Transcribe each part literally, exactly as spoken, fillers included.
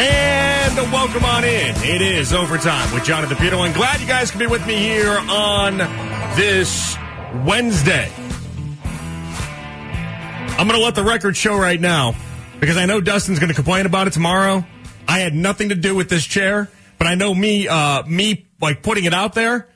And... And welcome on in. It is Overtime with Jonathan Peterlin. Glad you guys can be with me here on this Wednesday. I'm going to let the record show right now because I know Dustin's going to complain about it tomorrow. I had nothing to do with this chair, but I know me, uh, me like putting it out there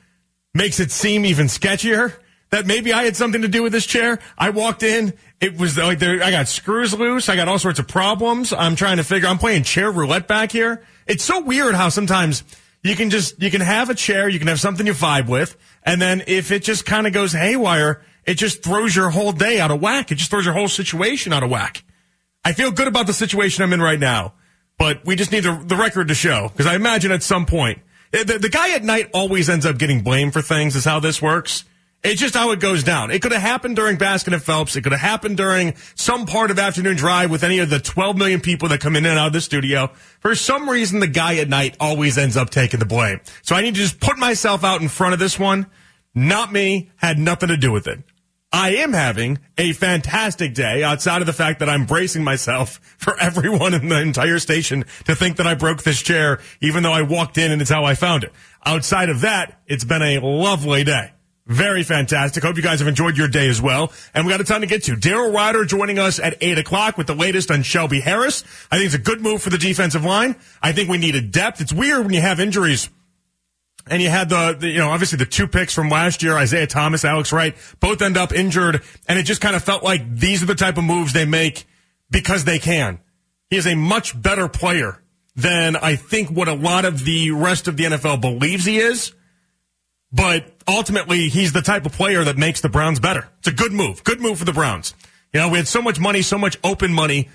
makes it seem even sketchier that maybe I had something to do with this chair. I walked in. It was like there, I got screws loose. I got all sorts of problems. I'm trying to figure. I'm playing chair roulette back here. It's so weird how sometimes you can just you can have a chair, you can have something you vibe with, and then if it just kind of goes haywire, it just throws your whole day out of whack. It just throws your whole situation out of whack. I feel good about the situation I'm in right now, but we just need the, the record to show because I imagine at some point the, the guy at night always ends up getting blamed for things. Is how this works. It's just how it goes down. It could have happened during Baskin and Phelps. It could have happened during some part of Afternoon Drive with any of the twelve million people that come in and out of the studio. For some reason, the guy at night always ends up taking the blame. So I need to just put myself out in front of this one. Not me. Had nothing to do with it. I am having a fantastic day outside of the fact that I'm bracing myself for everyone in the entire station to think that I broke this chair, even though I walked in and it's how I found it. Outside of that, it's been a lovely day. Very fantastic. Hope you guys have enjoyed your day as well. And we got a ton to get to. Daryl Ryder joining us at eight o'clock with the latest on Shelby Harris. I think it's a good move for the defensive line. I think we needed depth. It's weird when you have injuries. And you had the, the, you know, obviously the two picks from last year, Isaiah Thomas, Alex Wright, both end up injured. And it just kind of felt like these are the type of moves they make because they can. He is a much better player than I think what a lot of the rest of the N F L believes he is. But ultimately, he's the type of player that makes the Browns better. It's a good move. Good move for the Browns. You know, we had so much money, so much open money.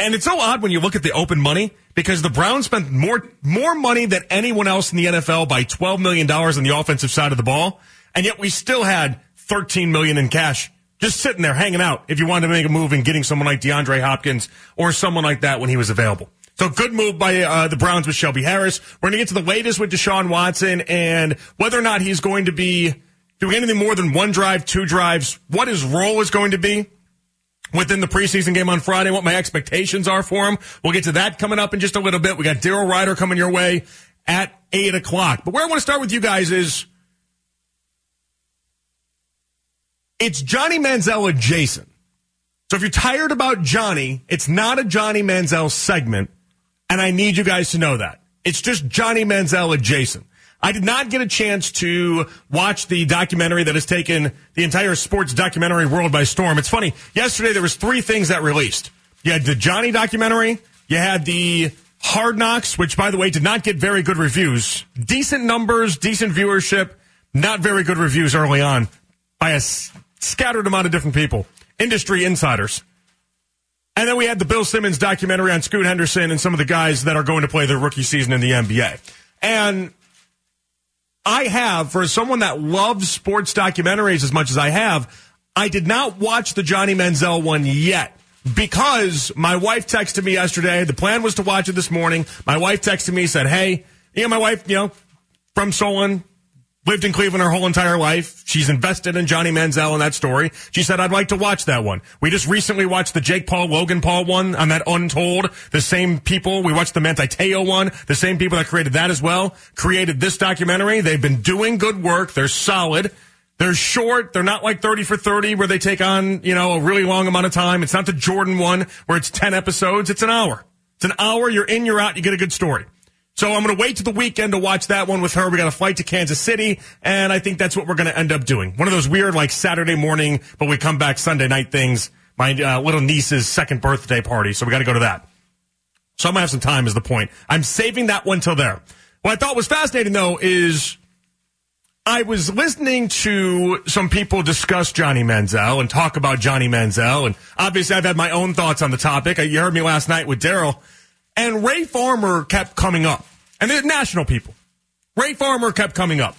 And it's so odd when you look at the open money because the Browns spent more more money than anyone else in the N F L by twelve million dollars on the offensive side of the ball. And yet we still had thirteen million dollars in cash just sitting there hanging out if you wanted to make a move and getting someone like DeAndre Hopkins or someone like that when he was available. So good move by uh, the Browns with Shelby Harris. We're going to get to the latest with Deshaun Watson and whether or not he's going to be doing anything more than one drive, two drives, what his role is going to be within the preseason game on Friday, what my expectations are for him. We'll get to that coming up in just a little bit. We got Daryl Ryder coming your way at eight o'clock. But where I want to start with you guys is it's Johnny Manziel adjacent. So if you're tired about Johnny, it's not a Johnny Manziel segment. And I need you guys to know that. It's just Johnny Manziel adjacent. I did not get a chance to watch the documentary that has taken the entire sports documentary world by storm. It's funny. Yesterday, there was three things that released. You had the Johnny documentary. You had the Hard Knocks, which, by the way, did not get very good reviews. Decent numbers, decent viewership, not very good reviews early on by a scattered amount of different people, industry insiders. And then we had the Bill Simmons documentary on Scoot Henderson and some of the guys that are going to play their rookie season in the N B A. And I have, for someone that loves sports documentaries as much as I have, I did not watch the Johnny Manziel one yet because my wife texted me yesterday. The plan was to watch it this morning. My wife texted me, said, hey, you know, my wife, you know, from Solon, lived in Cleveland her whole entire life. She's invested in Johnny Manziel and that story. She said, I'd like to watch that one. We just recently watched the Jake Paul, Logan Paul one on that Untold. The same people. We watched the Manti Te'o one. The same people that created that as well. Created this documentary. They've been doing good work. They're solid. They're short. They're not like thirty for thirty where they take on, you know, a really long amount of time. It's not the Jordan one where it's ten episodes. It's an hour. It's an hour. You're in, you're out. You get a good story. So I'm going to wait to the weekend to watch that one with her. We got a flight to Kansas City, and I think that's what we're going to end up doing. One of those weird, like, Saturday morning, but we come back Sunday night things. My uh, little niece's second birthday party, so we got to go to that. So I'm going to have some time is the point. I'm saving that one till there. What I thought was fascinating, though, is I was listening to some people discuss Johnny Manziel and talk about Johnny Manziel, and obviously I've had my own thoughts on the topic. You heard me last night with Daryl. And Ray Farmer kept coming up. And they're national people. Ray Farmer kept coming up.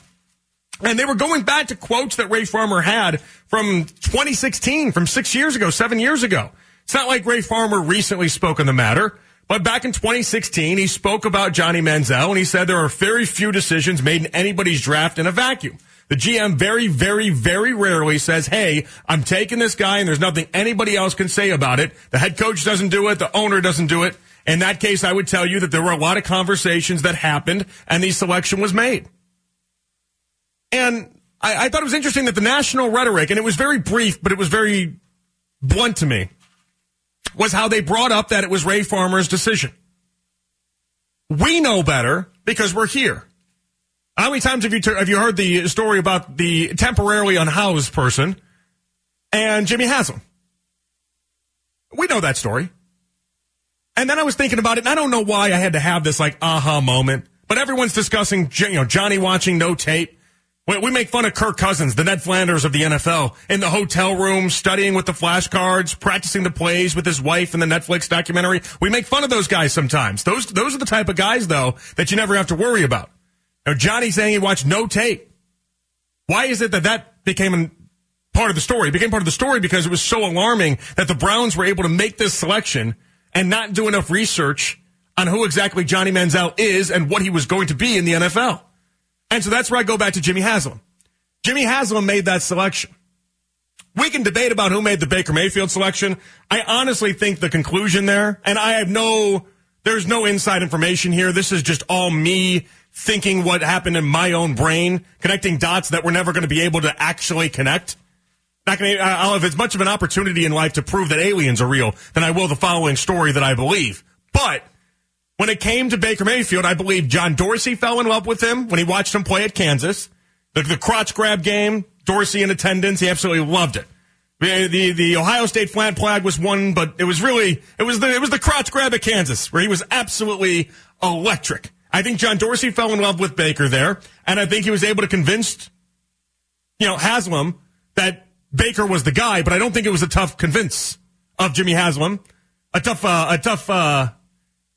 And they were going back to quotes that Ray Farmer had from twenty sixteen, from six years ago, seven years ago. It's not like Ray Farmer recently spoke on the matter, but back in twenty sixteen, he spoke about Johnny Manziel, and he said there are very few decisions made in anybody's draft in a vacuum. The G M very, very, very rarely says, hey, I'm taking this guy, and there's nothing anybody else can say about it. The head coach doesn't do it. The owner doesn't do it. In that case, I would tell you that there were a lot of conversations that happened, and the selection was made. And I, I thought it was interesting that the national rhetoric, and it was very brief, but it was very blunt to me, was how they brought up that it was Ray Farmer's decision. We know better because we're here. How many times have you have you heard the story about the temporarily unhoused person and Jimmy Haslam? We know that story. And then I was thinking about it, and I don't know why I had to have this, like, aha moment. But everyone's discussing, you know, Johnny watching no tape. We make fun of Kirk Cousins, the Ned Flanders of the N F L, in the hotel room, studying with the flashcards, practicing the plays with his wife in the Netflix documentary. We make fun of those guys sometimes. Those those are the type of guys, though, that you never have to worry about. Now, Johnny saying he watched no tape. Why is it that that became an, part of the story? It became part of the story because it was so alarming that the Browns were able to make this selection and not do enough research on who exactly Johnny Manziel is and what he was going to be in the N F L. And so that's where I go back to Jimmy Haslam. Jimmy Haslam made that selection. We can debate about who made the Baker Mayfield selection. I honestly think the conclusion there, and I have no, there's no inside information here. This is just all me thinking what happened in my own brain, connecting dots that we're never going to be able to actually connect. Not gonna, I'll have as much of an opportunity in life to prove that aliens are real than I will the following story that I believe. But when it came to Baker Mayfield, I believe John Dorsey fell in love with him when he watched him play at Kansas. The, the crotch grab game, Dorsey in attendance, he absolutely loved it. The, the, the Ohio State flag flag was one, but it was really, it was the, it was the crotch grab at Kansas where he was absolutely electric. I think John Dorsey fell in love with Baker there, and I think he was able to convince, you know, Haslam that Baker was the guy, but I don't think it was a tough convince of Jimmy Haslam. A tough, uh, a tough, uh,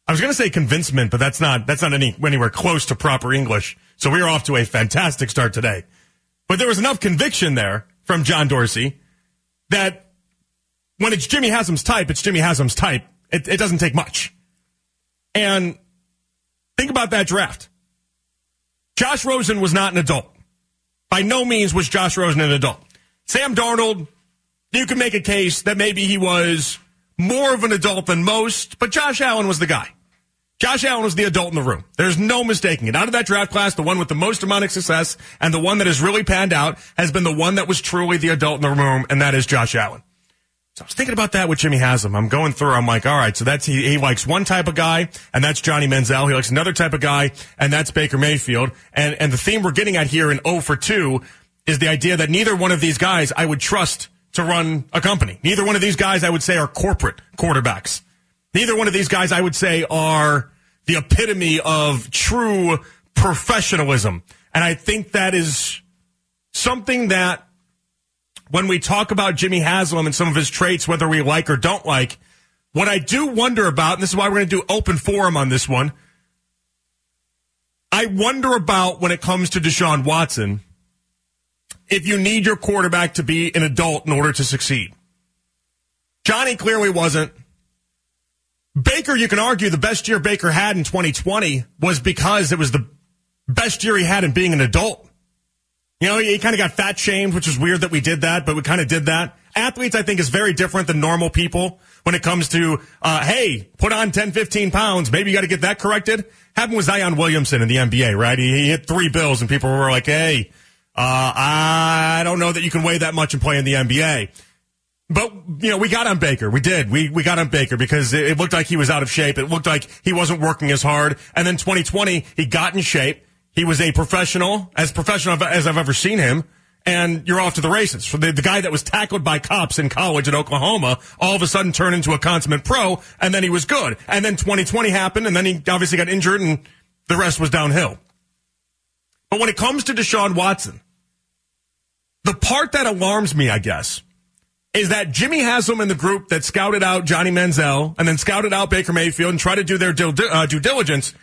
I was going to say convincement, but that's not, that's not any, anywhere close to proper English. So we are off to a fantastic start today. But there was enough conviction there from John Dorsey that when it's Jimmy Haslam's type, it's Jimmy Haslam's type. It, it doesn't take much. And think about that draft. Josh Rosen was not an adult. By no means was Josh Rosen an adult. Sam Darnold, you can make a case that maybe he was more of an adult than most, but Josh Allen was the guy. Josh Allen was the adult in the room. There's no mistaking it. Out of that draft class, the one with the most amount of success and the one that has really panned out has been the one that was truly the adult in the room, and that is Josh Allen. So I was thinking about that with Jimmy Haslam. I'm going through. I'm like, all right, so that's he, he likes one type of guy, and that's Johnny Manziel. He likes another type of guy, and that's Baker Mayfield. And, and the theme we're getting at here in oh for two is the idea that neither one of these guys I would trust to run a company. Neither one of these guys I would say are corporate quarterbacks. Neither one of these guys I would say are the epitome of true professionalism. And I think that is something that when we talk about Jimmy Haslam and some of his traits, whether we like or don't like, what I do wonder about, and this is why we're going to do open forum on this one, I wonder about when it comes to Deshaun Watson, if you need your quarterback to be an adult in order to succeed. Johnny clearly wasn't. Baker, you can argue the best year Baker had in twenty twenty was because it was the best year he had in being an adult. You know, he kind of got fat shamed, which is weird that we did that, but we kind of did that. Athletes, I think, is very different than normal people when it comes to, uh, hey, put on ten, fifteen pounds. Maybe you got to get that corrected. Happened with Zion Williamson in the N B A, right? He, he hit three bills and people were like, hey, Uh, I don't know that you can weigh that much and play in the N B A. But, you know, we got on Baker. We did. We we got on Baker because it, it looked like he was out of shape. It looked like he wasn't working as hard. And then twenty twenty, he got in shape. He was a professional, as professional as I've ever seen him. And you're off to the races. So the, the guy that was tackled by cops in college at Oklahoma all of a sudden turned into a consummate pro, and then he was good. And then twenty twenty happened, and then he obviously got injured, and the rest was downhill. But when it comes to Deshaun Watson, the part that alarms me, I guess, is that Jimmy Haslam and the group that scouted out Johnny Manziel and then scouted out Baker Mayfield and tried to do their due diligence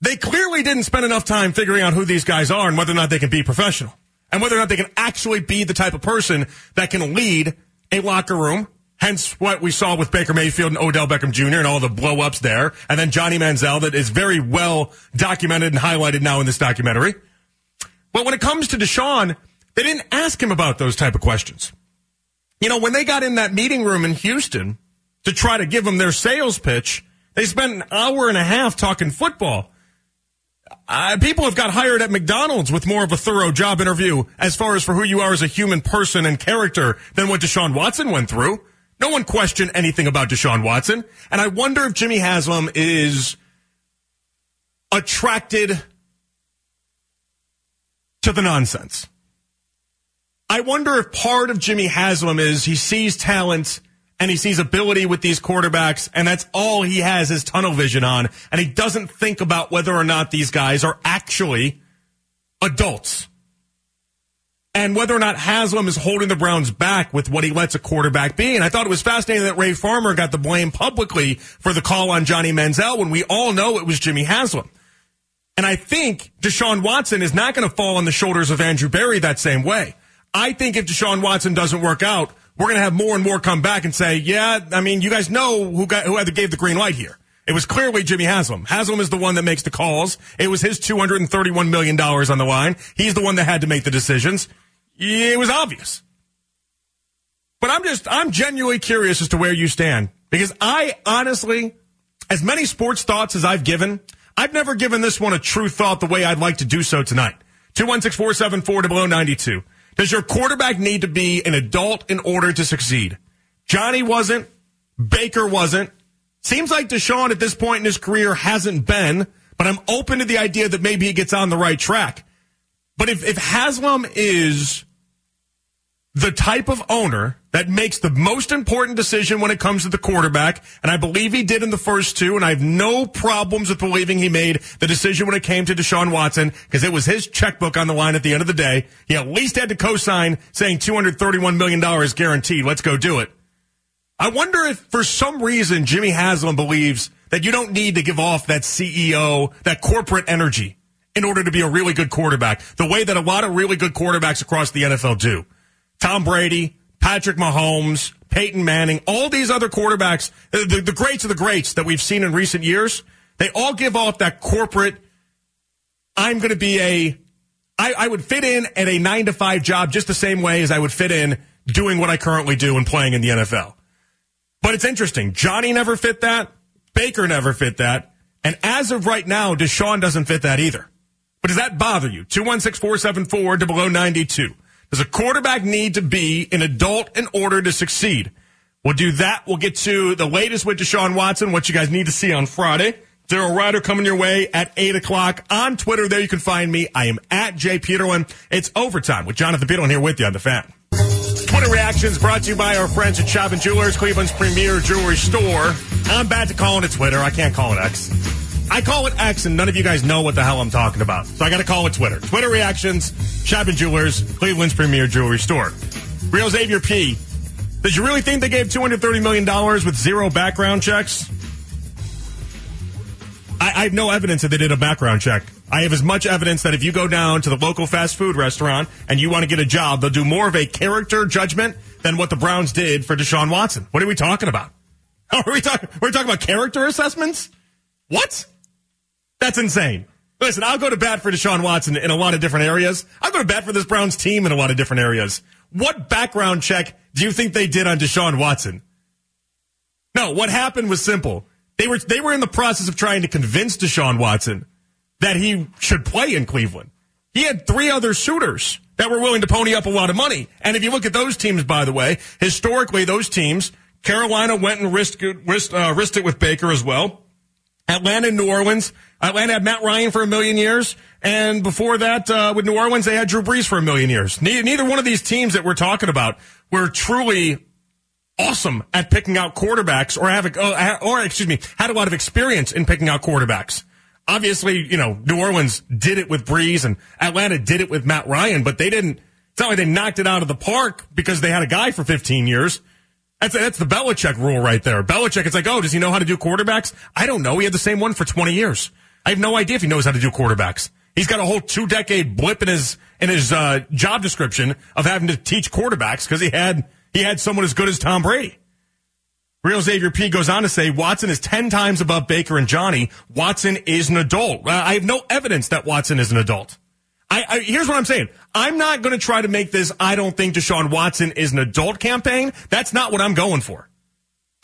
They clearly didn't spend enough time figuring out who these guys are and whether or not they can be professional and whether or not they can actually be the type of person that can lead a locker room, hence what we saw with Baker Mayfield and Odell Beckham Junior and all the blow-ups there, and then Johnny Manziel that is very well documented and highlighted now in this documentary. But when it comes to Deshaun, they didn't ask him about those type of questions. You know, when they got in that meeting room in Houston to try to give him their sales pitch, they spent an hour and a half talking football. Uh, people have got hired at McDonald's with more of a thorough job interview as far as for who you are as a human person and character than what Deshaun Watson went through. No one questioned anything about Deshaun Watson. And I wonder if Jimmy Haslam is attracted to the nonsense. I wonder if part of Jimmy Haslam is he sees talent and he sees ability with these quarterbacks, and that's all he has his tunnel vision on, and he doesn't think about whether or not these guys are actually adults. And whether or not Haslam is holding the Browns back with what he lets a quarterback be. And I thought it was fascinating that Ray Farmer got the blame publicly for the call on Johnny Manziel when we all know it was Jimmy Haslam. And I think Deshaun Watson is not going to fall on the shoulders of Andrew Berry that same way. I think if Deshaun Watson doesn't work out, we're going to have more and more come back and say, yeah, I mean, you guys know who got, who gave the green light here. It was clearly Jimmy Haslam. Haslam is the one that makes the calls. It was his two hundred thirty-one million dollars on the line. He's the one that had to make the decisions. It was obvious. But I'm just, I'm genuinely curious as to where you stand. Because I honestly, as many sports thoughts as I've given, I've never given this one a true thought the way I'd like to do so tonight. two one six, four seven four, zero zero nine two. Does your quarterback need to be an adult in order to succeed? Johnny wasn't. Baker wasn't. Seems like Deshaun at this point in his career hasn't been, but I'm open to the idea that maybe he gets on the right track. But if, if Haslam is the type of owner that makes the most important decision when it comes to the quarterback, and I believe he did in the first two, and I have no problems with believing he made the decision when it came to Deshaun Watson, because it was his checkbook on the line at the end of the day. He at least had to co-sign saying two hundred thirty-one million dollars guaranteed. Let's go do it. I wonder if for some reason Jimmy Haslam believes that you don't need to give off that C E O, that corporate energy, in order to be a really good quarterback, the way that a lot of really good quarterbacks across the N F L do. Tom Brady, Patrick Mahomes, Peyton Manning, all these other quarterbacks, the, the greats of the greats that we've seen in recent years, they all give off that corporate, I'm going to be a, I, I would fit in at a nine to five job just the same way as I would fit in doing what I currently do and playing in the N F L. But it's interesting. Johnny never fit that. Baker never fit that. And as of right now, Deshaun doesn't fit that either. But does that bother you? two one six, four seven four, zero zero nine two. Does a quarterback need to be an adult in order to succeed? We'll do that. We'll get to the latest with Deshaun Watson, what you guys need to see on Friday. Daryl Ryder coming your way at eight o'clock on Twitter. There you can find me. I am at Jay Peterlin. It's Overtime with Jonathan Peterlin here with you on The Fan. Twitter reactions brought to you by our friends at Shop and Jewelers, Cleveland's premier jewelry store. I'm back to calling it Twitter. I can't call it X. I call it X, and none of you guys know what the hell I'm talking about. So I got to call it Twitter. Twitter reactions, Shop and Jewelers, Cleveland's premier jewelry store. Real Xavier P. Did you really think they gave two hundred thirty million dollars with zero background checks? I, I have no evidence that they did a background check. I have as much evidence that if you go down to the local fast food restaurant and you want to get a job, they'll do more of a character judgment than what the Browns did for Deshaun Watson. What are we talking about? Are we talking? We're talking about character assessments? What? That's insane. Listen, I'll go to bat for Deshaun Watson in a lot of different areas. I'll go to bat for this Browns team in a lot of different areas. What background check do you think they did on Deshaun Watson? No, what happened was simple. They were they were in the process of trying to convince Deshaun Watson that he should play in Cleveland. He had three other suitors that were willing to pony up a lot of money. And if you look at those teams, by the way, historically those teams, Carolina went and risked, risked, uh, risked it with Baker as well. Atlanta and New Orleans. Atlanta had Matt Ryan for a million years, and before that, uh, with New Orleans, they had Drew Brees for a million years. Ne- neither one of these teams that we're talking about were truly awesome at picking out quarterbacks, or have, a, or excuse me, had a lot of experience in picking out quarterbacks. Obviously, you know, New Orleans did it with Brees, and Atlanta did it with Matt Ryan, but they didn't. It's not like they knocked it out of the park because they had a guy for fifteen years. That's, that's the Belichick rule right there. Belichick, it's like, oh, does he know how to do quarterbacks? I don't know. He had the same one for twenty years. I have no idea if he knows how to do quarterbacks. He's got a whole two-decade blip in his in his uh, job description of having to teach quarterbacks because he had he had someone as good as Tom Brady. Real Xavier P goes on to say Watson is ten times above Baker and Johnny. Watson is an adult. Uh, I have no evidence that Watson is an adult. I, I here's what I'm saying. I'm not going to try to make this I don't think Deshaun Watson is an adult campaign. That's not what I'm going for.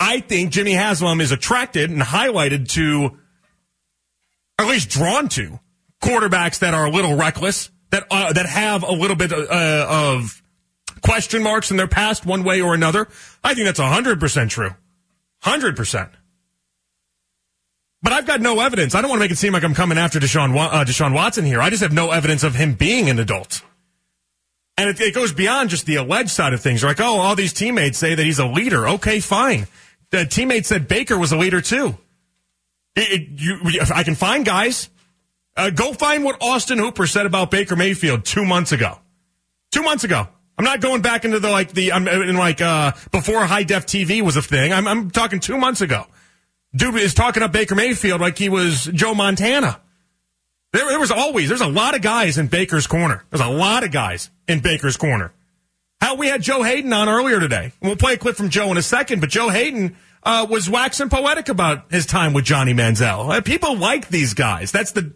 I think Jimmy Haslam is attracted and highlighted to, or at least drawn to, quarterbacks that are a little reckless, that uh, that have a little bit uh, of question marks in their past one way or another. I think that's one hundred percent true. one hundred percent. But I've got no evidence. I don't want to make it seem like I'm coming after Deshaun, uh, Deshaun Watson here. I just have no evidence of him being an adult. And it, it goes beyond just the alleged side of things. You're like, oh, all these teammates say that he's a leader. Okay, fine. The teammates said Baker was a leader, too. It, it, you, if I can find guys. Uh, go find what Austin Hooper said about Baker Mayfield two months ago. Two months ago. I'm not going back into the, like, the, I'm in like, uh, before high-def T V was a thing. I'm, I'm talking two months ago. Dude is talking up Baker Mayfield like he was Joe Montana. There, there was always, there's a lot of guys in Baker's corner. There's a lot of guys in Baker's corner. How we had Joe Haden on earlier today. We'll play a clip from Joe in a second, but Joe Haden uh, was waxing poetic about his time with Johnny Manziel. Uh, people like these guys. That's the,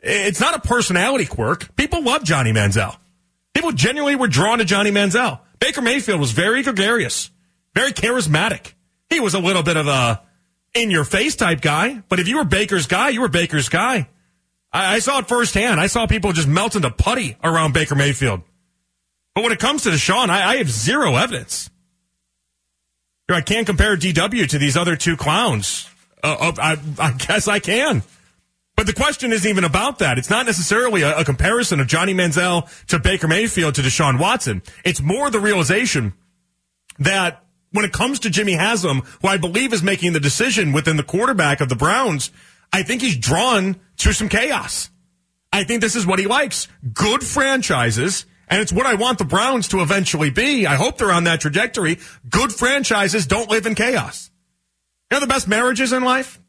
it's not a personality quirk. People love Johnny Manziel. People genuinely were drawn to Johnny Manziel. Baker Mayfield was very gregarious, very charismatic. He was a little bit of a in-your-face type guy, but if you were Baker's guy, you were Baker's guy. I, I saw it firsthand. I saw people just melt into putty around Baker Mayfield. But when it comes to Deshaun, I, I have zero evidence. I can't compare D W to these other two clowns. Uh, I, I guess I can. But the question isn't even about that. It's not necessarily a, a comparison of Johnny Manziel to Baker Mayfield to Deshaun Watson. It's more the realization that when it comes to Jimmy Haslam, who I believe is making the decision within the quarterback of the Browns, I think he's drawn to some chaos. I think this is what he likes. Good franchises, and it's what I want the Browns to eventually be. I hope they're on that trajectory. Good franchises don't live in chaos. You know the best marriages in life?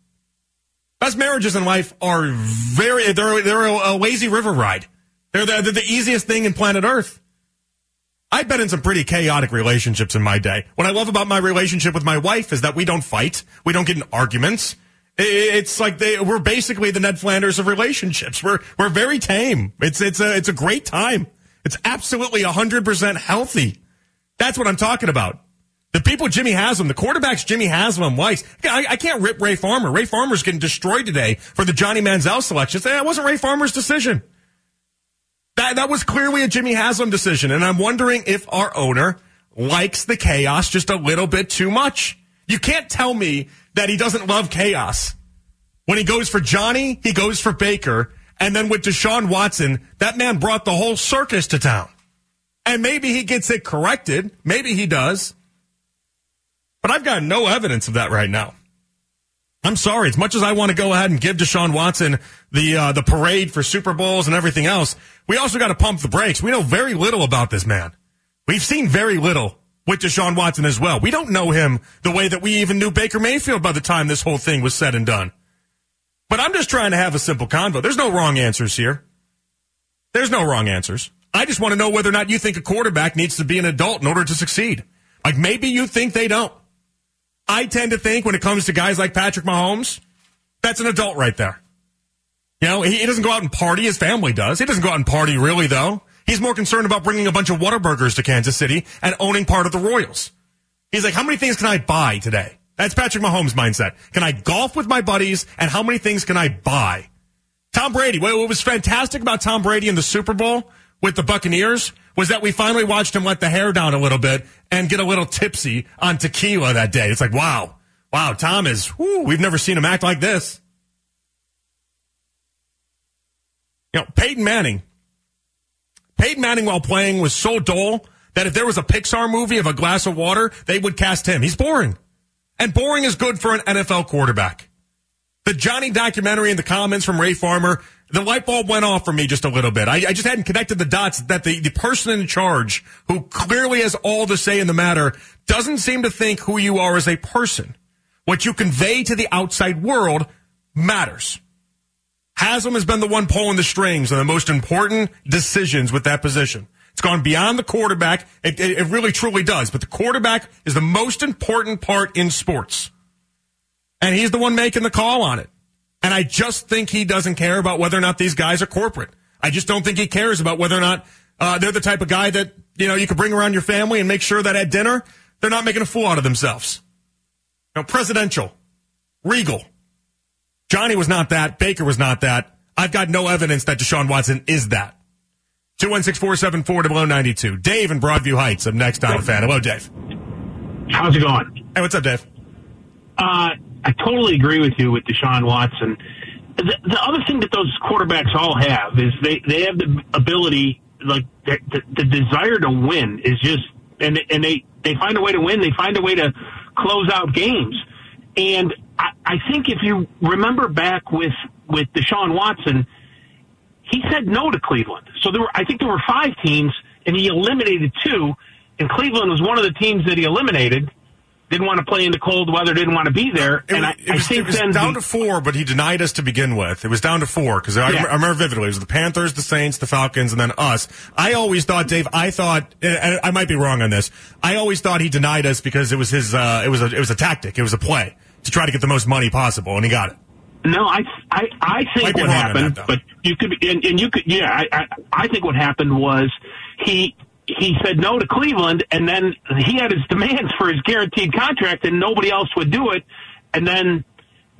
Best marriages in life are very, they're, they're a lazy river ride. They're the, they're the easiest thing in planet Earth. I've been in some pretty chaotic relationships in my day. What I love about my relationship with my wife is that we don't fight. We don't get in arguments. It's like they, we're basically the Ned Flanders of relationships. We're we're very tame. It's it's a it's a great time. It's absolutely one hundred percent healthy. That's what I'm talking about. The people Jimmy Haslam, the quarterbacks Jimmy Haslam likes. I, I can't rip Ray Farmer. Ray Farmer's getting destroyed today for the Johnny Manziel selection. That wasn't Ray Farmer's decision. That, that was clearly a Jimmy Haslam decision, and I'm wondering if our owner likes the chaos just a little bit too much. You can't tell me that he doesn't love chaos. When he goes for Johnny, he goes for Baker, and then with Deshaun Watson, that man brought the whole circus to town. And maybe he gets it corrected. Maybe he does. But I've got no evidence of that right now. I'm sorry. As much as I want to go ahead and give Deshaun Watson the uh, the parade for Super Bowls and everything else, we also got to pump the brakes. We know very little about this man. We've seen very little with Deshaun Watson as well. We don't know him the way that we even knew Baker Mayfield by the time this whole thing was said and done. But I'm just trying to have a simple convo. There's no wrong answers here. There's no wrong answers. I just want to know whether or not you think a quarterback needs to be an adult in order to succeed. Like maybe you think they don't. I tend to think when it comes to guys like Patrick Mahomes, that's an adult right there. You know, he, he doesn't go out and party. His family does. He doesn't go out and party really, though. He's more concerned about bringing a bunch of Whataburgers to Kansas City and owning part of the Royals. He's like, how many things can I buy today? That's Patrick Mahomes' mindset. Can I golf with my buddies, and how many things can I buy? Tom Brady, what was fantastic about Tom Brady in the Super Bowl with the Buccaneers was that we finally watched him let the hair down a little bit and get a little tipsy on tequila that day. It's like, wow, wow, Tom is, whew, we've never seen him act like this. You know, Peyton Manning, Peyton Manning while playing was so dull that if there was a Pixar movie of a glass of water, they would cast him. He's boring. And boring is good for an N F L quarterback. The Johnny documentary and the comments from Ray Farmer, the light bulb went off for me just a little bit. I, I just hadn't connected the dots that the, the person in charge, who clearly has all the say in the matter, doesn't seem to think who you are as a person. What you convey to the outside world matters. Haslam has been the one pulling the strings on the most important decisions with that position. It's gone beyond the quarterback. It, it, it really, truly does. But the quarterback is the most important part in sports. And he's the one making the call on it. And I just think he doesn't care about whether or not these guys are corporate. I just don't think he cares about whether or not uh, they're the type of guy that, you know, you could bring around your family and make sure that at dinner they're not making a fool out of themselves. You know, presidential, regal. Johnny was not that. Baker was not that. I've got no evidence that Deshaun Watson is that. two one six, four seven four, zero zero nine two. Dave in Broadview Heights up next on Fan. Hello, Dave. How's it going? Hey, what's up, Dave? Uh, I totally agree with you with Deshaun Watson. The, the other thing that those quarterbacks all have is they, they have the ability, like the, the, the desire to win is just, and and they, they find a way to win. They find a way to close out games. And I, I think if you remember back with, with Deshaun Watson, he said no to Cleveland. So there were, I think there were five teams, and he eliminated two, and Cleveland was one of the teams that he eliminated. Didn't want to play in the cold weather, didn't want to be there. It, and I, it was, I think it was then down the, to four, but he denied us to begin with. It was down to four, because I, yeah. I remember vividly. It was the Panthers, the Saints, the Falcons, and then us. I always thought, Dave, I thought, and I might be wrong on this, I always thought he denied us because it was his, uh, it was a, it was a tactic, it was a play to try to get the most money possible, and he got it. No, I, I, I think what happened, that, but you could, and, and you could, yeah, I, I, I think what happened was he, he said no to Cleveland, and then he had his demands for his guaranteed contract, and nobody else would do it, and then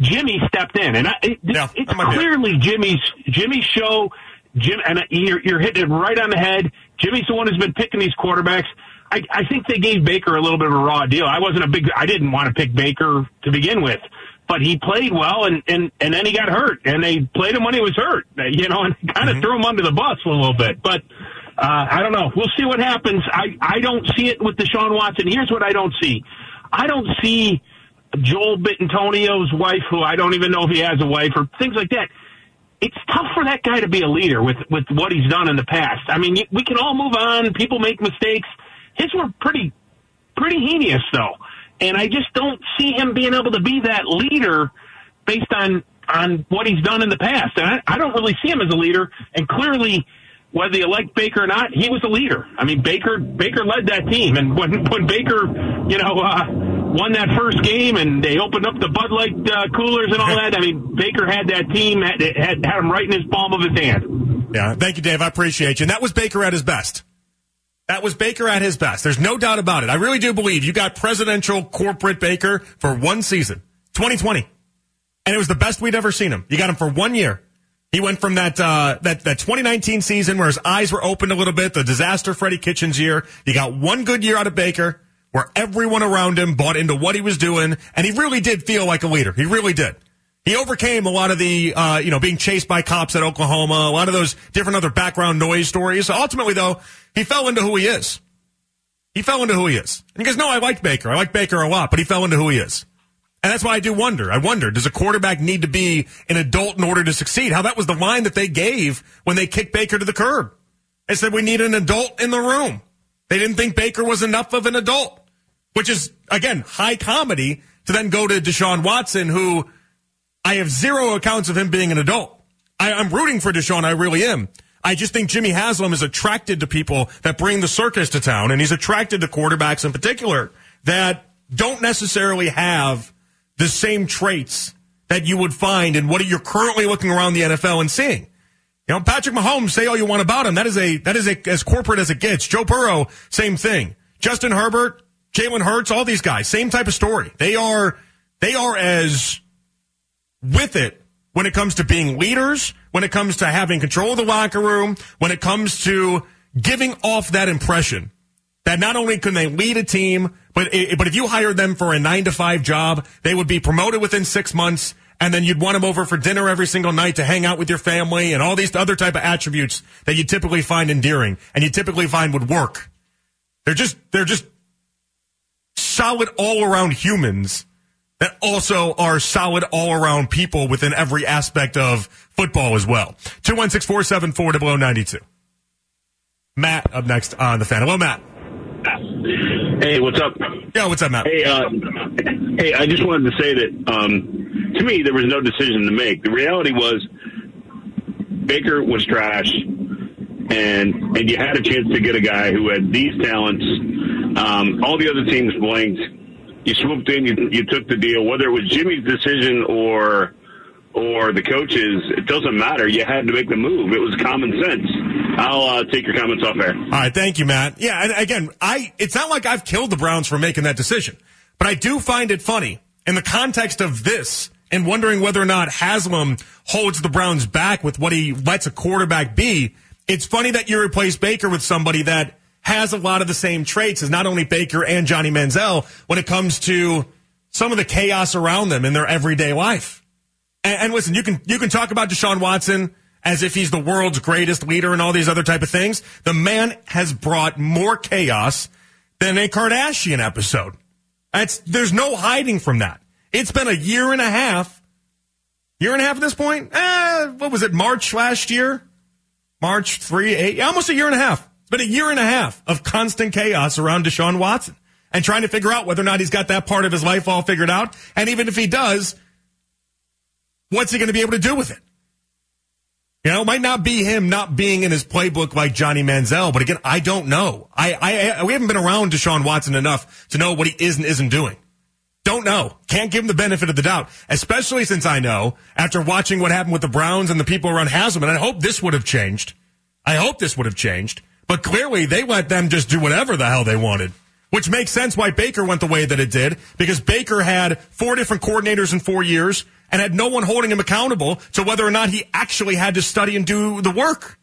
Jimmy stepped in, and I, it, yeah, it's clearly be. Jimmy's, Jimmy's show, Jim, and you're, you're hitting it right on the head. Jimmy's the one who's been picking these quarterbacks. I, I think they gave Baker a little bit of a raw deal. I wasn't a big, I didn't want to pick Baker to begin with. But he played well, and, and, and then he got hurt, and they played him when he was hurt, you know, and kind of mm-hmm. threw him under the bus a little bit. But uh, I don't know. We'll see what happens. I, I don't see it with Deshaun Watson. Here's what I don't see. I don't see Joel Bitonio's wife, who I don't even know if he has a wife, or things like that. It's tough for that guy to be a leader with, with what he's done in the past. I mean, we can all move on. People make mistakes. His were pretty pretty heinous, though. And I just don't see him being able to be that leader based on, on what he's done in the past. And I, I don't really see him as a leader. And clearly, whether you like Baker or not, he was a leader. I mean, Baker Baker led that team. And when, when Baker, you know, uh, won that first game and they opened up the Bud Light uh, coolers and all that, I mean, Baker had that team, had, had, had him right in his palm of his hand. Yeah, thank you, Dave. I appreciate you. And that was Baker at his best. That was Baker at his best. There's no doubt about it. I really do believe you got presidential corporate Baker for one season, twenty twenty. And it was the best we'd ever seen him. You got him for one year. He went from that, uh, that, that twenty nineteen season where his eyes were opened a little bit, the disaster Freddie Kitchens year. You got one good year out of Baker where everyone around him bought into what he was doing. And he really did feel like a leader. He really did. He overcame a lot of the, uh, you know, being chased by cops at Oklahoma, a lot of those different other background noise stories. Ultimately, though, he fell into who he is. He fell into who he is. And he goes, no, I like Baker. I like Baker a lot, but he fell into who he is. And that's why I do wonder. I wonder, does a quarterback need to be an adult in order to succeed? How that was the line that they gave when they kicked Baker to the curb. They said, we need an adult in the room. They didn't think Baker was enough of an adult, which is, again, high comedy to then go to Deshaun Watson, who... I have zero accounts of him being an adult. I, I'm rooting for Deshaun. I really am. I just think Jimmy Haslam is attracted to people that bring the circus to town, and he's attracted to quarterbacks in particular that don't necessarily have the same traits that you would find in what you're currently looking around the N F L and seeing. You know, Patrick Mahomes, say all you want about him. That is a that is a, as corporate as it gets. Joe Burrow, same thing. Justin Herbert, Jalen Hurts, all these guys, same type of story. They are they are as... with it when it comes to being leaders, when it comes to having control of the locker room, when it comes to giving off that impression that not only can they lead a team, but it, but if you hired them for a nine to five job, they would be promoted within six months, and then you'd want them over for dinner every single night to hang out with your family and all these other type of attributes that you typically find endearing and you typically find would work. They're just they're just solid all around humans that also are solid all-around people within every aspect of football as well. two one six, four seven four, zero zero nine two. Matt up next on the Fan. Hello, Matt. Hey, what's up? Yeah, what's up, Matt? Hey, uh, hey, I just wanted to say that um, to me there was no decision to make. The reality was Baker was trash, and and you had a chance to get a guy who had these talents. Um, all the other teams blinked. You swooped in. You, you took the deal. Whether it was Jimmy's decision or or the coaches, it doesn't matter. You had to make the move. It was common sense. I'll uh, take your comments off air. All right, thank you, Matt. Yeah, and again, I it's not like I've killed the Browns for making that decision, but I do find it funny in the context of this and wondering whether or not Haslam holds the Browns back with what he lets a quarterback be. It's funny that you replace Baker with somebody that has a lot of the same traits as not only Baker and Johnny Manziel when it comes to some of the chaos around them in their everyday life. And, and listen, you can you can talk about Deshaun Watson as if he's the world's greatest leader and all these other type of things. The man has brought more chaos than a Kardashian episode. That's, there's no hiding from that. It's been a year and a half. Year and a half at this point? Eh, what was it, March last year? March, three, eight, almost a year and a half. It's been a year and a half of constant chaos around Deshaun Watson and trying to figure out whether or not he's got that part of his life all figured out. And even if he does, what's he going to be able to do with it? You know, it might not be him not being in his playbook like Johnny Manziel, but again, I don't know. I, I, I we haven't been around Deshaun Watson enough to know what he is and isn't doing. Don't know. Can't give him the benefit of the doubt, especially since I know after watching what happened with the Browns and the people around Haslam, and I hope this would have changed. I hope this would have changed. But clearly they let them just do whatever the hell they wanted, which makes sense why Baker went the way that it did, because Baker had four different coordinators in four years and had no one holding him accountable to whether or not he actually had to study and do the work.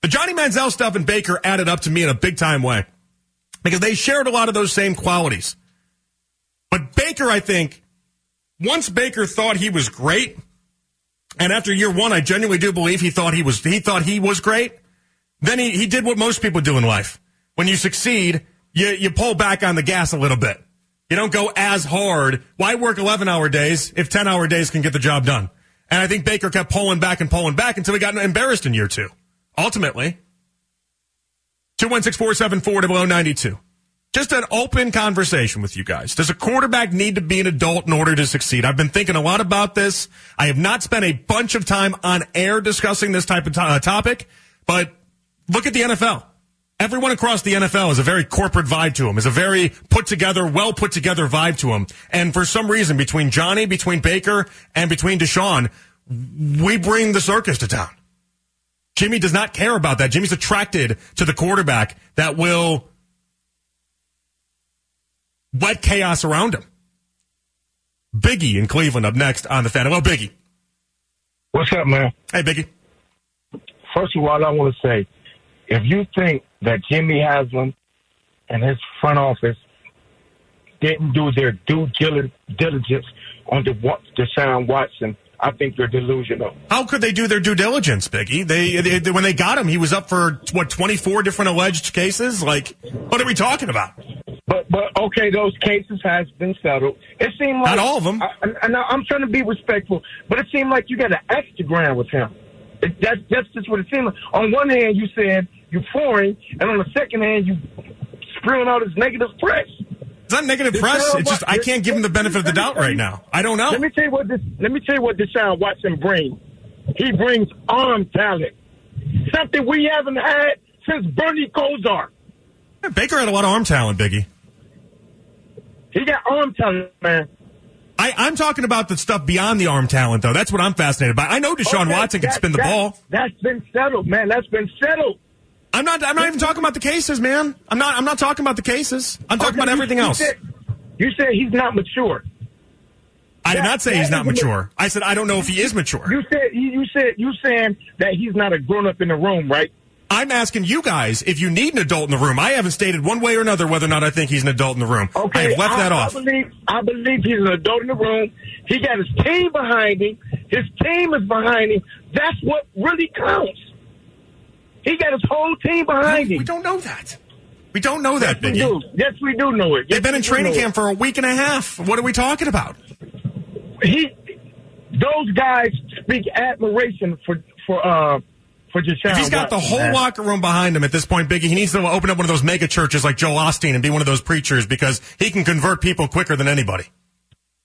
The Johnny Manziel stuff and Baker added up to me in a big-time way because they shared a lot of those same qualities. But Baker, I think, once Baker thought he was great, and after year one, I genuinely do believe he thought he was he thought he was great, then he, he did what most people do in life. When you succeed, you, you pull back on the gas a little bit. You don't go as hard. Why work eleven-hour days if ten-hour days can get the job done? And I think Baker kept pulling back and pulling back until he got embarrassed in year two, ultimately. two one six, four seven four, zero zero nine two. Just an open conversation with you guys. Does a quarterback need to be an adult in order to succeed? I've been thinking a lot about this. I have not spent a bunch of time on air discussing this type of to- topic, but look at the N F L. Everyone across the N F L has a very corporate vibe to them, is a very put-together, well-put-together vibe to them. And for some reason, between Johnny, between Baker, and between Deshaun, we bring the circus to town. Jimmy does not care about that. Jimmy's attracted to the quarterback that will let chaos around him. Biggie in Cleveland up next on the Fan. Hello, Biggie. What's up, man? Hey, Biggie. First of all, I want to say, if you think that Jimmy Haslam and his front office didn't do their due diligence on Deshaun Watson, I think you're delusional. How could they do their due diligence, Biggie? They, they, they when they got him, he was up for, what, twenty-four different alleged cases? Like, what are we talking about? But, but okay, those cases has been settled. It seemed like... Not all of them. I, and I'm trying to be respectful, but it seemed like you got an extra grand with him. It, that's, that's just what it seemed like. On one hand, you said you're pouring, and on the second hand, you spewing all this negative press. It's not negative Deshaun press. Watson, it's just I can't give him the benefit of the doubt right now. I don't know. Let me tell you what this, Let me tell you what Deshaun Watson brings. He brings arm talent, something we haven't had since Bernie Kosar. Yeah, Baker had a lot of arm talent, Biggie. He got arm talent, man. I, I'm talking about the stuff beyond the arm talent, though. That's what I'm fascinated by. I know Deshaun okay, Watson that, can spin the that, ball. That's been settled, man. That's been settled. I'm not. I'm not even talking about the cases, man. I'm not. I'm not talking about the cases. I'm talking okay, about everything you, you else. Said, you said he's not mature. I that, did not say he's not mature. I said I don't know if he is mature. You said. You said. You saying that he's not a grown up in the room, right? I'm asking you guys if you need an adult in the room. I haven't stated one way or another whether or not I think he's an adult in the room. Okay, I've left I, that off. I believe, I believe he's an adult in the room. He got his team behind him. His team is behind him. That's what really counts. He got his whole team behind him. We don't know that. We don't know that, Biggie. Yes, we do. Yes, we do know it. Yes, They've been in training camp for a week and a half. What are we talking about? He, Those guys speak admiration for... for uh, If he's got the whole man. locker room behind him at this point, Biggie, he needs to open up one of those mega churches like Joel Osteen and be one of those preachers because he can convert people quicker than anybody.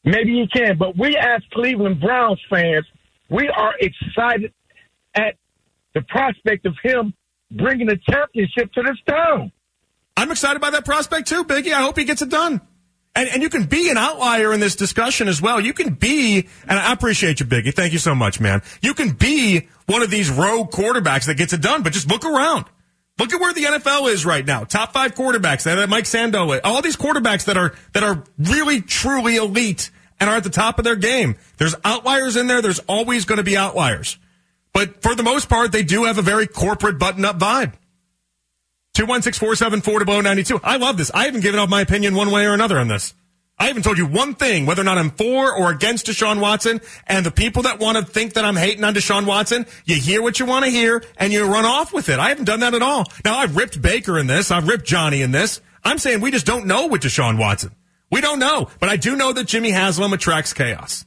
Maybe he can, but we as Cleveland Browns fans, we are excited at the prospect of him bringing a championship to this town. I'm excited by that prospect too, Biggie. I hope he gets it done. And and you can be an outlier in this discussion as well. You can be, and I appreciate you, Biggie. Thank you so much, man. You can be one of these rogue quarterbacks that gets it done, but just look around. Look at where the N F L is right now. Top five quarterbacks. They have Mike Sando. All these quarterbacks that are that are really, truly elite and are at the top of their game. There's outliers in there. There's always going to be outliers. But for the most part, they do have a very corporate button-up vibe. two one six, four seven four, zero zero nine two. I love this. I haven't given up my opinion one way or another on this. I haven't told you one thing, whether or not I'm for or against Deshaun Watson. And the people that want to think that I'm hating on Deshaun Watson, you hear what you want to hear, and you run off with it. I haven't done that at all. Now, I've ripped Baker in this. I've ripped Johnny in this. I'm saying we just don't know with Deshaun Watson. We don't know. But I do know that Jimmy Haslam attracts chaos.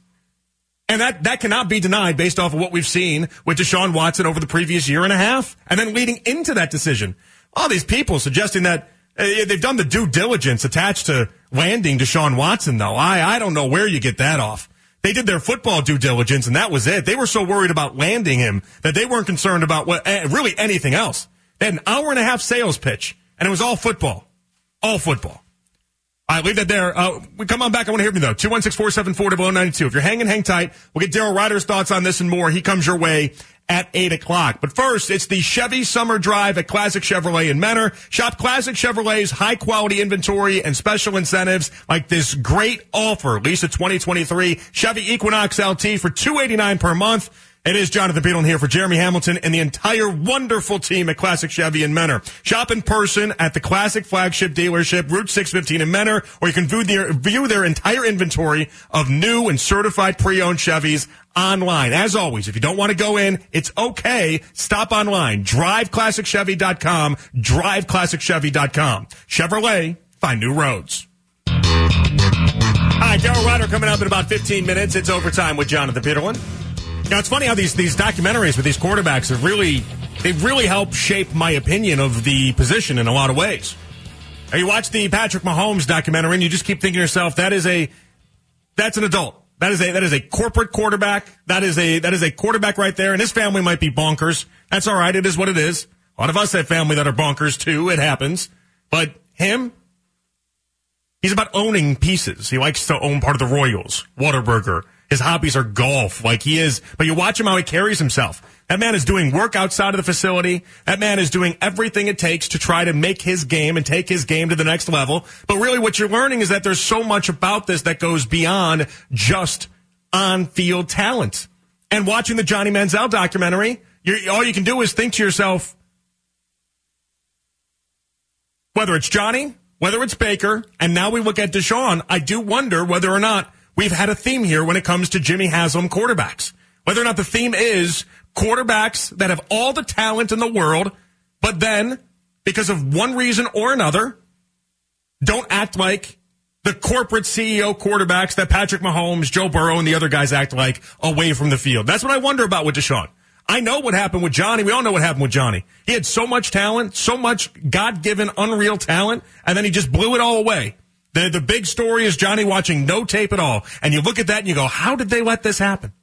And that, that cannot be denied based off of what we've seen with Deshaun Watson over the previous year and a half, and then leading into that decision. All these people suggesting that uh, they've done the due diligence attached to landing Deshaun Watson, though. I, I don't know where you get that off. They did their football due diligence, and that was it. They were so worried about landing him that they weren't concerned about what uh, really anything else. They had an hour and a half sales pitch, and it was all football. All football. All right, leave that there. Uh, we come on back. I want to hear from you, though. two one six, four seven four, zero zero nine two. If you're hanging, hang tight. We'll get Daryl Ryder's thoughts on this and more. He comes your way at eight o'clock. But first, it's the Chevy Summer Drive at Classic Chevrolet in Mentor. Shop Classic Chevrolet's high-quality inventory and special incentives like this great offer. Lisa twenty twenty-three Chevy Equinox L T for two hundred eighty-nine dollars per month. It is Jonathan Peterlin here for Jeremy Hamilton and the entire wonderful team at Classic Chevy in Mentor. Shop in person at the Classic Flagship Dealership, Route six fifteen in Mentor, or you can view their, view their entire inventory of new and certified pre-owned Chevys online. As always, if you don't want to go in, it's okay. Stop online. drive classic chevy dot com. drive classic chevy dot com. Chevrolet, find new roads. All right, Daryl Ryder coming up in about fifteen minutes. It's Overtime with Jonathan Peterlin. Now, it's funny how these, these documentaries with these quarterbacks have really, they've really helped shape my opinion of the position in a lot of ways. Now, you watch the Patrick Mahomes documentary and you just keep thinking to yourself, that is a, that's an adult. That is a, that is a corporate quarterback. That is a, that is a quarterback right there. And his family might be bonkers. That's all right. It is what it is. A lot of us have family that are bonkers too. It happens. But him, he's about owning pieces. He likes to own part of the Royals, Whataburger. His hobbies are golf, like he is. But you watch him how he carries himself. That man is doing work outside of the facility. That man is doing everything it takes to try to make his game and take his game to the next level. But really what you're learning is that there's so much about this that goes beyond just on-field talent. And watching the Johnny Manziel documentary, you're, all you can do is think to yourself, whether it's Johnny, whether it's Baker, and now we look at Deshaun, I do wonder whether or not we've had a theme here when it comes to Jimmy Haslam quarterbacks. Whether or not the theme is quarterbacks that have all the talent in the world, but then, because of one reason or another, don't act like the corporate C E O quarterbacks that Patrick Mahomes, Joe Burrow, and the other guys act like away from the field. That's what I wonder about with Deshaun. I know what happened with Johnny. We all know what happened with Johnny. He had so much talent, so much God-given, unreal talent, and then he just blew it all away. The, the big story is Johnny watching no tape at all. And you look at that and you go, how did they let this happen?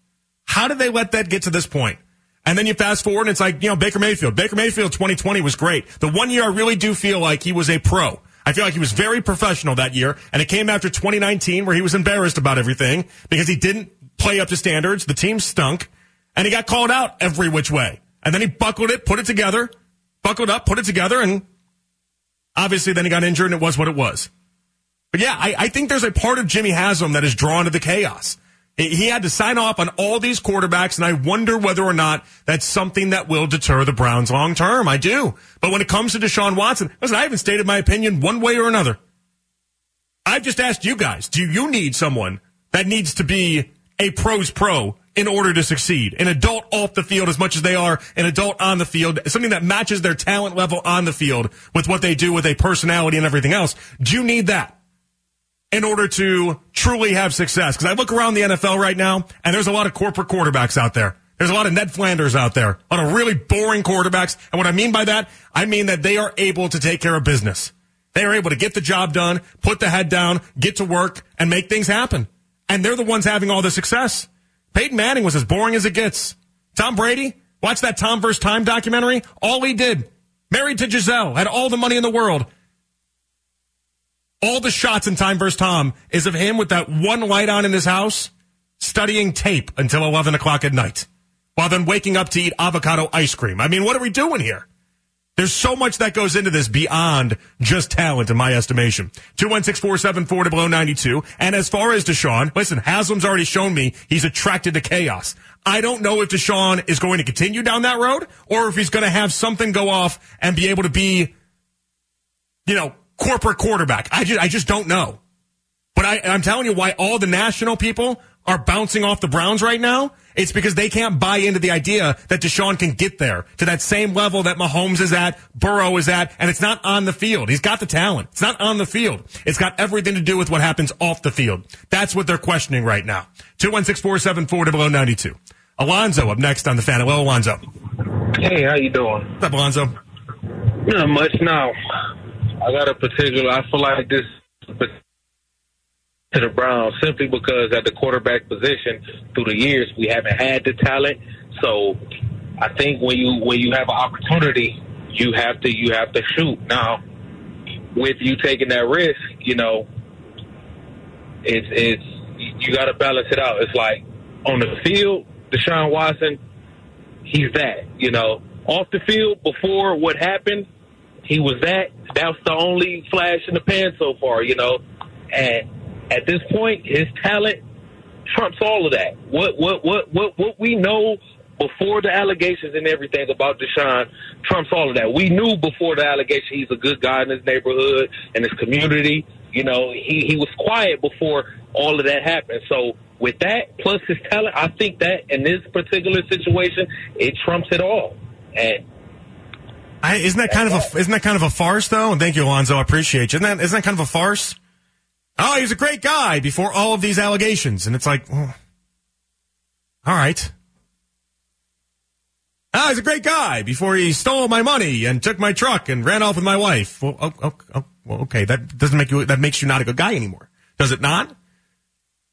How did they let that get to this point? And then you fast forward and it's like, you know, Baker Mayfield. Baker Mayfield twenty twenty was great. The one year I really do feel like he was a pro. I feel like he was very professional that year. And it came after twenty nineteen where he was embarrassed about everything because he didn't play up to standards. The team stunk. And he got called out every which way. And then he buckled it, put it together, buckled up, put it together. And obviously then he got injured and it was what it was. But yeah, I, I think there's a part of Jimmy Haslam that is drawn to the chaos. He had to sign off on all these quarterbacks, and I wonder whether or not that's something that will deter the Browns long term. I do. But when it comes to Deshaun Watson, listen, I haven't stated my opinion one way or another. I've just asked you guys, do you need someone that needs to be a pro's pro in order to succeed? An adult off the field as much as they are an adult on the field, something that matches their talent level on the field with what they do with a personality and everything else. Do you need that in order to truly have success? Because I look around the N F L right now, and there's a lot of corporate quarterbacks out there. There's a lot of Ned Flanders out there, a lot of really boring quarterbacks. And what I mean by that, I mean that they are able to take care of business. They are able to get the job done, put the head down, get to work, and make things happen. And they're the ones having all the success. Peyton Manning was as boring as it gets. Tom Brady, Watch that Tom versus. Time documentary. All he did, married to Giselle, had all the money in the world. All the shots in Time versus. Tom is of him with that one light on in his house, studying tape until eleven o'clock at night, while then waking up to eat avocado ice cream. I mean, what are we doing here? There's so much that goes into this beyond just talent, in my estimation. two one six, four seven four, zero zero nine two. And as far as Deshaun, listen, Haslam's already shown me he's attracted to chaos. I don't know if Deshaun is going to continue down that road or if he's going to have something go off and be able to be, you know, corporate quarterback. I just, I just don't know. But I, I'm telling you why all the national people are bouncing off the Browns right now. It's because they can't buy into the idea that Deshaun can get there to that same level that Mahomes is at, Burrow is at, and it's not on the field. He's got the talent. It's not on the field. It's got everything to do with what happens off the field. That's what they're questioning right now. two one six, four seven four, zero zero nine two. Alonzo up next on the fan. Hello, Alonzo. Hey, how you doing? What's up, Alonzo? Not much now. I got a particular, I feel like this to the Browns simply because at the quarterback position through the years we haven't had the talent. So I think when you when you have an opportunity, you have to you have to shoot. Now with you taking that risk, you know, it's it's you gotta balance it out. It's like on the field, Deshaun Watson, he's that, you know. Off the field before what happened, he was that. That's the only flash in the pan so far, you know. And at this point, his talent trumps all of that. What what what what what we know before the allegations and everything about Deshaun trumps all of that. We knew before the allegation he's a good guy in his neighborhood and his community. You know, he, he was quiet before all of that happened. So with that, plus his talent, I think that in this particular situation, it trumps it all. And I, isn't that kind of that. a isn't that kind of a farce though? And thank you, Alonzo. I appreciate you. Isn't that isn't that kind of a farce? Oh, he's a great guy before all of these allegations. And it's like, well, all right. Oh, he's a great guy before he stole my money and took my truck and ran off with my wife. Well, oh, oh, oh, well, okay, that doesn't make you, that makes you not a good guy anymore. Does it not?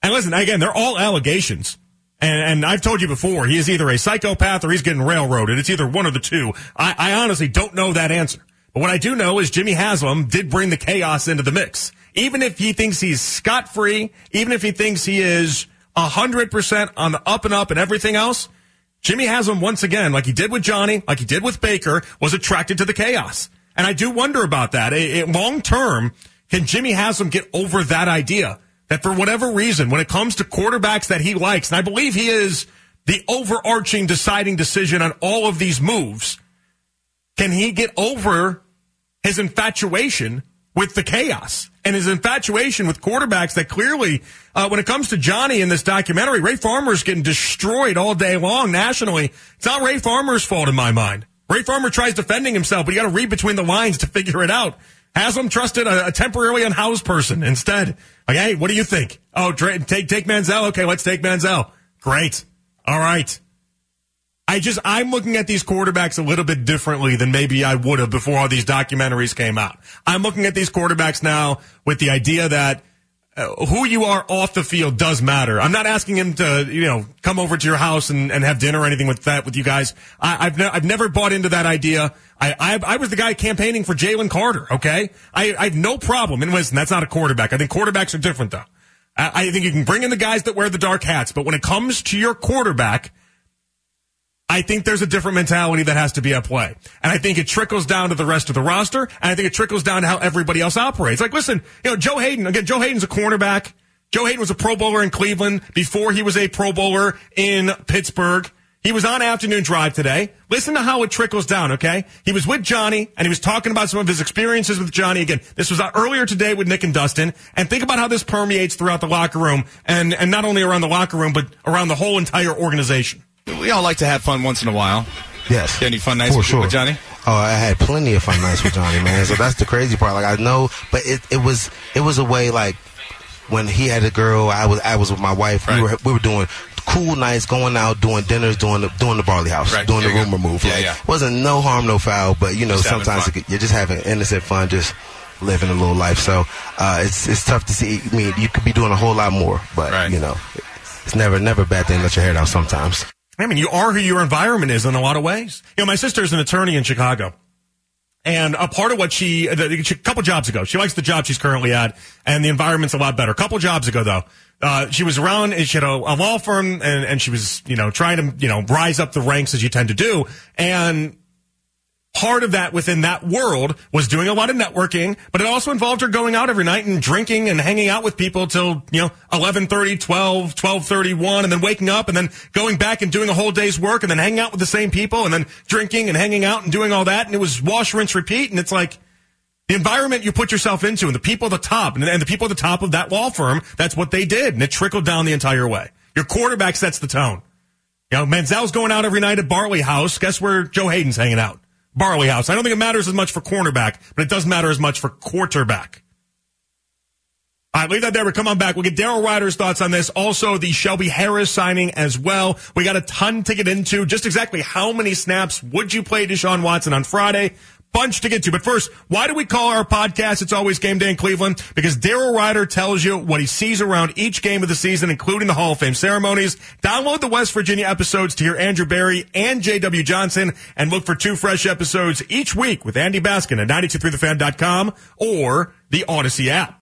And listen, again, they're all allegations. And, and I've told you before, he is either a psychopath or he's getting railroaded. It's either one of the two. I, I honestly don't know that answer. But what I do know is Jimmy Haslam did bring the chaos into the mix. Even if he thinks he's scot-free, even if he thinks he is one hundred percent on the up and up and everything else, Jimmy Haslam, once again, like he did with Johnny, like he did with Baker, was attracted to the chaos. And I do wonder about that. It, it, long term, can Jimmy Haslam get over that idea that for whatever reason, when it comes to quarterbacks that he likes, and I believe he is the overarching deciding decision on all of these moves, can he get over his infatuation with the chaos and his infatuation with quarterbacks that clearly, uh, when it comes to Johnny in this documentary, Ray Farmer's getting destroyed all day long nationally. It's not Ray Farmer's fault in my mind. Ray Farmer tries defending himself, but you got to read between the lines to figure it out. Haslam trusted a, a temporarily unhoused person instead. Like, hey, what do you think? Oh, Dre, take take Manziel. Okay, let's take Manziel. Great. All right. I just, I'm looking at these quarterbacks a little bit differently than maybe I would have before all these documentaries came out. I'm looking at these quarterbacks now with the idea that uh, who you are off the field does matter. I'm not asking him to, you know, come over to your house and, and have dinner or anything with that with you guys. I, I've, ne- I've never bought into that idea. I, I, I was the guy campaigning for Jalen Carter, okay? I, I have no problem. And listen, that's not a quarterback. I think quarterbacks are different, though. I, I think you can bring in the guys that wear the dark hats, but when it comes to your quarterback, I think there's a different mentality that has to be at play. And I think it trickles down to the rest of the roster, and I think it trickles down to how everybody else operates. Like, listen, you know, Joe Haden, again, Joe Haden's a cornerback. Joe Haden was a Pro Bowler in Cleveland before he was a Pro Bowler in Pittsburgh. He was on Afternoon Drive today. Listen to how it trickles down, okay? He was with Johnny, and he was talking about some of his experiences with Johnny. Again, this was earlier today with Nick and Dustin. And think about how this permeates throughout the locker room, and, and not only around the locker room, but around the whole entire organization. We all like to have fun once in a while. Yes. You had any fun nights with, sure. with Johnny? Oh, I had plenty of fun nights with Johnny, man. So that's the crazy part. Like I know, but it, it was it was a way like when he had a girl, I was I was with my wife. Right. We were we were doing cool nights, going out, doing dinners, doing the doing the Barley House, right. doing there the room go. remove. Yeah, like, yeah. Wasn't no harm, no foul, but you know just sometimes it, you're just having innocent fun, just living a little life. So uh, it's it's tough to see. I mean, you could be doing a whole lot more, but right. you know, it's never never a bad thing to let your hair down sometimes. I mean, you are who your environment is in a lot of ways. You know, my sister's an attorney in Chicago. And a part of what she, a couple jobs ago, she likes the job she's currently at, and the environment's a lot better. A couple jobs ago, though, uh, she was around, and she had a, a law firm, and, and she was, you know, trying to, you know, rise up the ranks as you tend to do. And part of that within that world was doing a lot of networking, but it also involved her going out every night and drinking and hanging out with people till, you know, eleven thirty, twelve, twelve thirty, one, and then waking up and then going back and doing a whole day's work and then hanging out with the same people and then drinking and hanging out and doing all that. And it was wash, rinse, repeat. And it's like the environment you put yourself into and the people at the top and the people at the top of that law firm, that's what they did. And it trickled down the entire way. Your quarterback sets the tone. You know, Manziel's going out every night at Barley House. Guess where Joe Haden's hanging out? Barley House. I don't think it matters as much for cornerback, but it does matter as much for quarterback. All right, leave that there. We're coming back. We'll get Daryl Ryder's thoughts on this. Also, the Shelby Harris signing as well. We got a ton to get into. Just exactly how many snaps would you play Deshaun Watson on Friday? Bunch to get to. But first, why do we call our podcast It's Always Game Day in Cleveland? Because Daryl Ryder tells you what he sees around each game of the season, including the Hall of Fame ceremonies. Download the West Virginia episodes to hear Andrew Berry and J W. Johnson, and look for two fresh episodes each week with Andy Baskin at nine two three the fan dot com or the Odyssey app.